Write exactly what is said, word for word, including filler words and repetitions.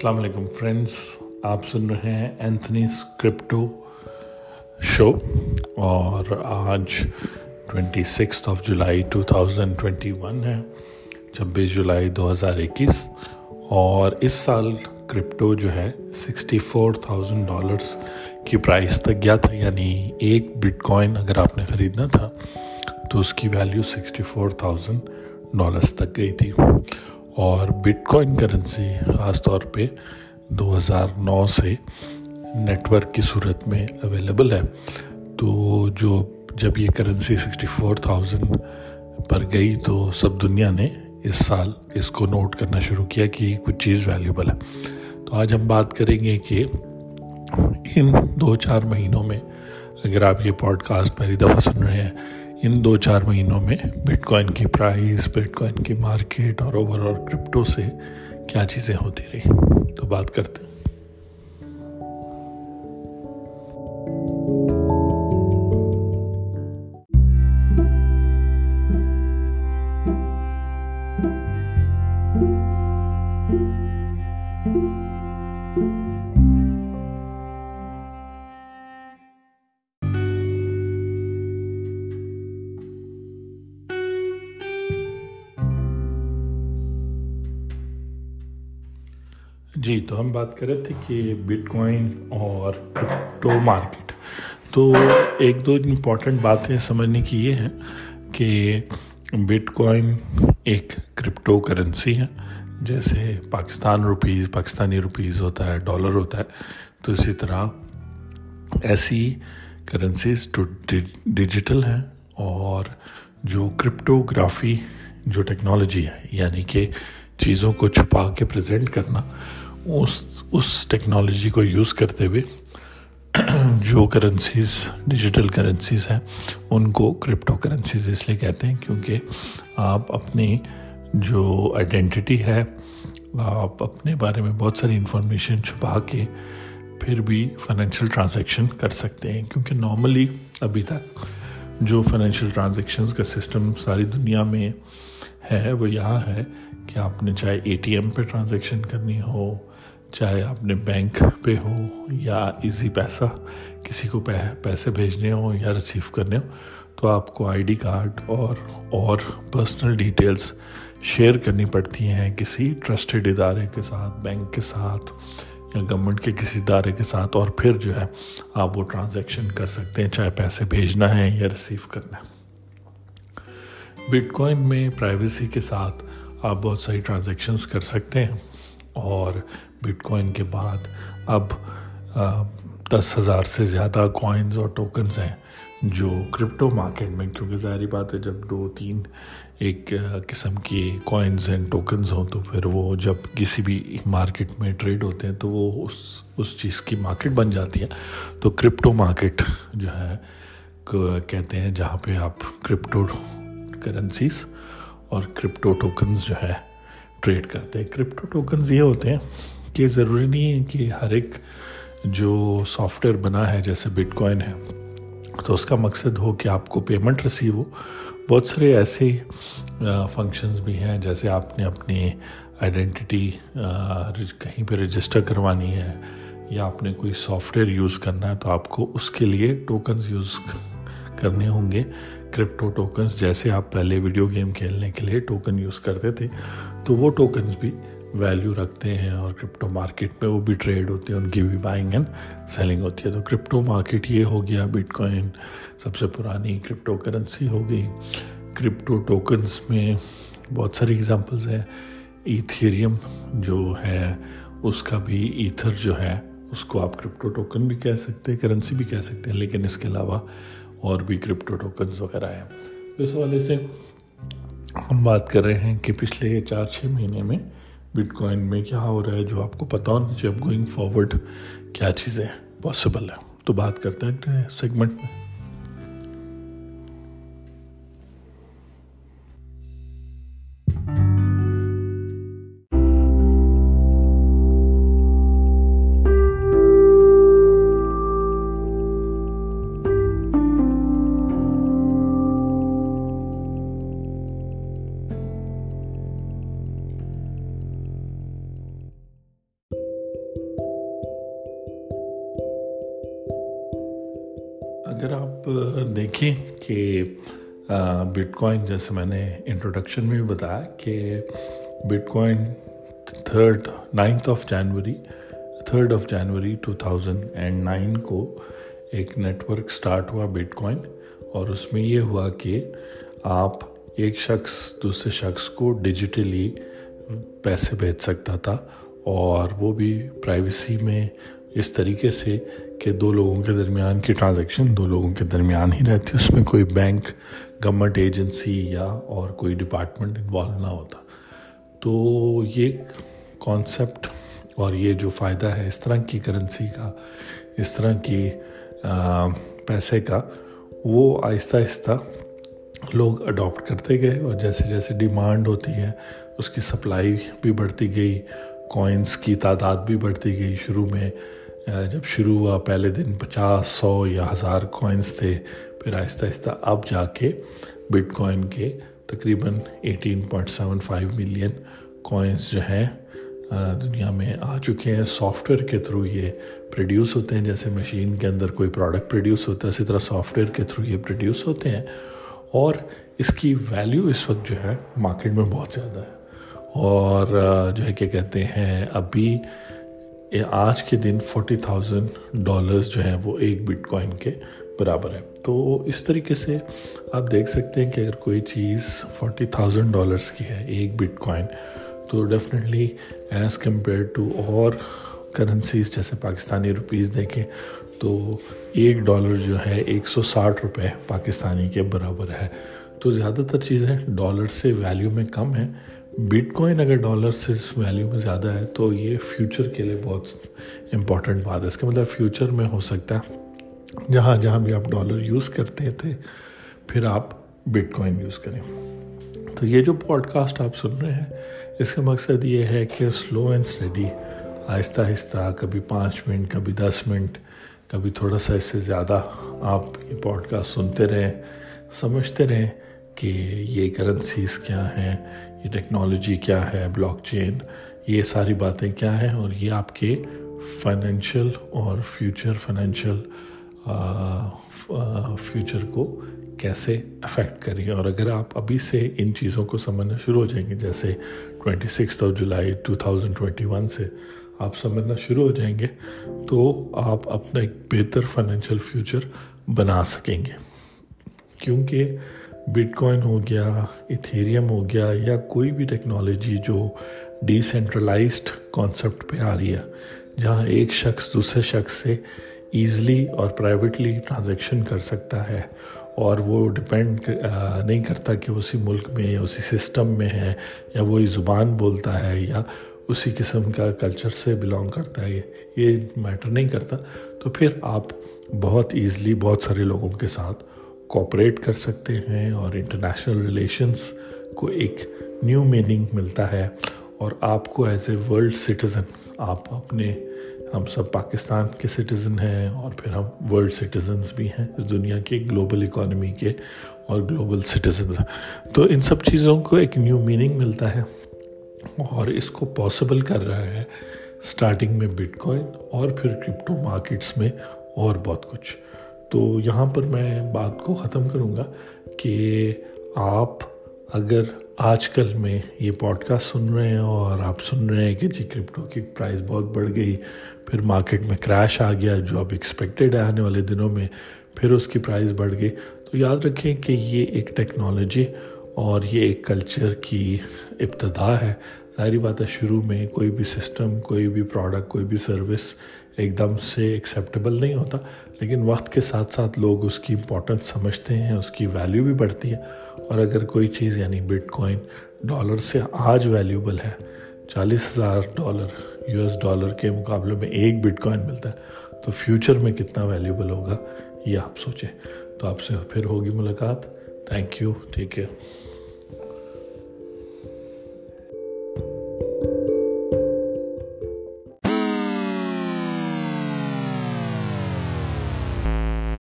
السلام علیکم فرینڈز، آپ سن رہے ہیں اینتھنیز کرپٹو شو، اور آج twenty six of July two thousand twenty one ہے، چھبیس جولائی دو ہزار اکیس، اور اس سال کرپٹو جو ہے سکسٹی فور تھاؤزنڈ ڈالرس کی پرائز تک گیا تھا، یعنی ایک بٹ کوائن اگر آپ نے خریدنا تھا تو اس کی value sixty four thousand dollars تک گئی تھی، اور بٹ کوائن کرنسی خاص طور پہ دو ہزار نو سے نیٹ ورک کی صورت میں اویلیبل ہے۔ تو جو جب یہ کرنسی سکسٹی فور تھاؤزنڈ پر گئی تو سب دنیا نے اس سال اس کو نوٹ کرنا شروع کیا کہ کچھ چیز ویلیوبل ہے۔ تو آج ہم بات کریں گے کہ ان دو چار مہینوں میں، اگر آپ یہ پوڈ کاسٹ پہلی دفعہ سن رہے ہیں، ان دو چار مہینوں میں بٹ کوائن کی پرائز، بٹ کوائن کی مارکیٹ اور اوور آل کرپٹو سے کیا چیزیں ہوتی رہی، تو بات کرتے ہیں۔ جی، تو ہم بات کر رہے تھے کہ بٹ کوائن اور کرپٹو مارکیٹ، تو ایک دو امپورٹنٹ باتیں سمجھنے کی یہ ہیں کہ بٹ کوائن ایک کرپٹو کرنسی ہے، جیسے پاکستان روپیز پاکستانی روپیز ہوتا ہے، ڈالر ہوتا ہے، تو اسی طرح ایسی کرنسیز جو ڈیجیٹل ہیں اور جو کرپٹو گرافی جو ٹیکنالوجی ہے، یعنی کہ چیزوں کو چھپا کے پریزنٹ کرنا، اس اس ٹیکنالوجی کو یوز کرتے ہوئے جو کرنسیز ڈیجیٹل کرنسیز ہیں ان کو کرپٹو کرنسیز اس لیے کہتے ہیں کیونکہ آپ اپنی جو آئیڈینٹی ہے، آپ اپنے بارے میں بہت ساری انفارمیشن چھپا کے پھر بھی فائنینشیل ٹرانزیکشن کر سکتے ہیں، کیونکہ نارملی ابھی تک جو فائنینشیل ٹرانزیکشنز کا سسٹم ساری دنیا میں ہے وہ یہاں ہے کہ آپ نے چاہے اے ٹی ایم پہ ٹرانزیکشن کرنی ہو، چاہے آپ نے بینک پہ ہو، یا ایزی پیسہ کسی کو پیسے بھیجنے ہوں یا ریسیو کرنے ہوں، تو آپ کو آئی ڈی کارڈ اور اور پرسنل ڈیٹیلز شیئر کرنی پڑتی ہیں کسی ٹرسٹڈ ادارے کے ساتھ، بینک کے ساتھ یا گورنمنٹ کے کسی ادارے کے ساتھ، اور پھر جو ہے آپ وہ ٹرانزیکشن کر سکتے ہیں، چاہے پیسے بھیجنا ہے یا ریسیو کرنا ہے۔ بٹ کوائن میں پرائیویسی کے ساتھ آپ بہت ساری ٹرانزیکشنز کر سکتے ہیں، اور بٹ کوائن کے بعد اب دس ہزار سے زیادہ کوائنز اور ٹوکنز ہیں جو کرپٹو مارکیٹ میں، کیونکہ ظاہری بات ہے جب دو تین ایک قسم کی کوائنز اینڈ ٹوکنز ہوں تو پھر وہ جب کسی بھی مارکیٹ میں ٹریڈ ہوتے ہیں تو وہ اس اس چیز کی مارکیٹ بن جاتی ہے، تو کرپٹو مارکیٹ جو ہے کہتے ہیں، جہاں پہ آپ کرپٹو کرنسیز اور کرپٹو ٹوکنز جو ہے ٹریڈ کرتے ہیں۔ کرپٹو ٹوکنز یہ ہوتے ہیں کہ ضروری نہیں ہے کہ ہر ایک جو سافٹ ویئر بنا ہے، جیسے بٹ کوائن ہے تو اس کا مقصد ہو کہ آپ کو پیمنٹ رسیو ہو، بہت سارے ایسے فنکشنز بھی ہیں، جیسے آپ نے اپنی آئیڈینٹی کہیں پہ رجسٹر کروانی ہے یا آپ نے کوئی سافٹ ویئر یوز کرنا ہے تو آپ کو اس کے لیے ٹوکنز یوز کرنے ہوں گے، کرپٹو ٹوکنز، جیسے آپ پہلے ویڈیو گیم کھیلنے کے لیے ٹوکن یوز کرتے تھے، تو وہ ٹوکنز بھی ویلیو رکھتے ہیں اور کرپٹو مارکیٹ میں وہ بھی ٹریڈ ہوتے ہیں، ان کی بھی بائنگ اینڈ سیلنگ ہوتی ہے۔ تو کرپٹو مارکیٹ یہ ہو گیا، بٹ کوائن سب سے پرانی کرپٹو کرنسی ہو گئی، کرپٹو ٹوکنز میں بہت ساری ایگزامپلز ہیں، ایتھیریم جو ہے اس کا بھی، ایتھر جو ہے اس کو آپ کرپٹو ٹوکن بھی کہہ سکتے ہیں، کرنسی بھی کہہ سکتے ہیں، لیکن اس کے علاوہ اور بھی کرپٹو ٹوکنز وغیرہ ہیں۔ اس حوالے سے ہم بات کر رہے ہیں کہ پچھلے چار چھ مہینے میں بٹ کوائن میں کیا ہو رہا ہے، جو آپ کو پتہ ہونا چاہیے، اب گوئنگ فارورڈ کیا چیزیں پاسبل ہیں، تو بات کرتے ہیں سیگمنٹ میں۔ آپ دیکھیں کہ بٹ کوائن جیسے میں نے انٹروڈکشن میں بھی بتایا کہ bitcoin third ninth of January third of January two thousand and nine کو ایک نیٹ ورک سٹارٹ ہوا بٹ کوائن، اور اس میں یہ ہوا کہ آپ ایک شخص دوسرے شخص کو ڈیجیٹلی پیسے بھیج سکتا تھا، اور وہ بھی پرائیویسی میں اس طریقے سے کہ دو لوگوں کے درمیان کی ٹرانزیکشن دو لوگوں کے درمیان ہی رہتی، اس میں کوئی بینک، گورنمنٹ ایجنسی یا اور کوئی ڈپارٹمنٹ انوالو نہ ہوتا. تو یہ کانسیپٹ اور یہ جو فائدہ ہے اس طرح کی کرنسی کا، اس طرح کی پیسے کا، وہ آہستہ آہستہ لوگ اڈاپٹ کرتے گئے، اور جیسے جیسے ڈیمانڈ ہوتی ہے اس کی سپلائی بھی بڑھتی گئی، کوائنس کی تعداد بھی بڑھتی گئی. شروع میں جب شروع ہوا پہلے دن پچاس سو یا ہزار کوائنس تھے، پھر آہستہ آہستہ اب جا کے بٹ کوائن کے تقریباً eighteen point seven five million coins جو ہیں دنیا میں آ چکے ہیں. سافٹ ویئر کے تھرو یہ پروڈیوس ہوتے ہیں، جیسے مشین کے اندر کوئی پروڈکٹ پروڈیوس ہوتا ہے اسی طرح سافٹ ویئر کے تھرو یہ پروڈیوس ہوتے ہیں، اور اس کی ویلیو اس وقت جو ہے مارکیٹ میں بہت زیادہ ہے. اور جو ہے کہ کہتے ہیں ابھی آج کے دن فورٹی تھاؤزینڈ ڈالرز جو ہیں وہ ایک بٹ کوائن کے برابر ہے. تو اس طریقے سے آپ دیکھ سکتے ہیں کہ اگر کوئی چیز فورٹی تھاؤزینڈ ڈالرز کی ہے ایک بٹ کوائن، تو ڈیفینیٹلی ایز کمپیئر ٹو اور کرنسیز جیسے پاکستانی روپیز دیکھیں تو ایک ڈالر جو ہے ایک سو ساٹھ روپے پاکستانی کے برابر ہے. تو زیادہ تر چیزیں ڈالر سے ویلیو میں کم ہیں. بٹ کوائن اگر ڈالر سے ویلیو میں زیادہ ہے تو یہ فیوچر کے لیے بہت امپورٹنٹ بات ہے. اس کا مطلب فیوچر میں ہو سکتا ہے جہاں جہاں بھی آپ ڈالر یوز کرتے تھے پھر آپ بٹ کوائن یوز کریں. تو یہ جو پوڈ کاسٹ آپ سن رہے ہیں اس کا مقصد یہ ہے کہ سلو اینڈ اسٹڈی، آہستہ آہستہ، کبھی پانچ منٹ، کبھی دس منٹ، کبھی تھوڑا سا اس سے زیادہ آپ یہ پوڈ کاسٹ سنتے رہیں، سمجھتے رہیں کہ یہ کرنسیز کیا ہیں، یہ ٹیکنالوجی کیا ہے، بلاک چین، یہ ساری باتیں کیا ہیں، اور یہ آپ کے فائنینشیل اور فیوچر فائنینشیل فیوچر کو کیسے افیکٹ کریں. اور اگر آپ ابھی سے ان چیزوں کو سمجھنا شروع ہو جائیں گے، جیسے twenty six of July two thousand twenty one سے آپ سمجھنا شروع ہو جائیں گے، تو آپ اپنا ایک بہتر فائنینشیل فیوچر بنا سکیں گے. کیونکہ بٹ کوائن ہو گیا، ایتھیریم ہو گیا، یا کوئی بھی ٹیکنالوجی جو ڈی سینٹرلائزڈ کانسیپٹ پہ آ رہی ہے، جہاں ایک شخص دوسرے شخص سے ایزلی اور پرائیویٹلی ٹرانزیکشن کر سکتا ہے، اور وہ ڈپینڈ نہیں کرتا کہ اسی ملک میں یا اسی سسٹم میں ہے یا وہی زبان بولتا ہے یا اسی قسم کا کلچر سے بلانگ کرتا ہے، یہ میٹر نہیں کرتا. تو پھر آپ بہت ایزلی بہت سارے لوگوں کے ساتھ کوپریٹ کر سکتے ہیں، اور انٹرنیشنل ریلیشنز کو ایک نیو میننگ ملتا ہے، اور آپ کو ایز اے ورلڈ سٹیزن، آپ اپنے، ہم سب پاکستان کے سٹیزن ہیں اور پھر ہم ورلڈ سٹیزنز بھی ہیں اس دنیا کے، گلوبل اکانومی کے اور گلوبل سٹیزنز. تو ان سب چیزوں کو ایک نیو میننگ ملتا ہے، اور اس کو پاسبل کر رہا ہے سٹارٹنگ میں بٹ کوائن، اور پھر کرپٹو مارکیٹس میں اور بہت کچھ. تو یہاں پر میں بات کو ختم کروں گا کہ آپ اگر آج کل میں یہ پوڈ کاسٹ سن رہے ہیں اور آپ سن رہے ہیں کہ جی کرپٹو کی پرائز بہت بڑھ گئی، پھر مارکیٹ میں کریش آ گیا جو اب ایکسپیکٹڈ ہے آنے والے دنوں میں، پھر اس کی پرائز بڑھ گئی، تو یاد رکھیں کہ یہ ایک ٹیکنالوجی اور یہ ایک کلچر کی ابتدا ہے. ظاہری بات ہے شروع میں کوئی بھی سسٹم، کوئی بھی پروڈکٹ، کوئی بھی سروس ایک دم سے ایکسیپٹیبل نہیں ہوتا، لیکن وقت کے ساتھ ساتھ لوگ اس کی امپورٹنس سمجھتے ہیں، اس کی ویلیو بھی بڑھتی ہے. اور اگر کوئی چیز یعنی بٹ کوائن ڈالر سے آج ویلیوبل ہے، چالیس ہزار ڈالر یو ایس ڈالر کے مقابلے میں ایک بٹ کوائن ملتا ہے، تو فیوچر میں کتنا ویلیوبل ہوگا یہ آپ سوچیں. تو آپ سے پھر ہوگی ملاقات. Thank you, take care.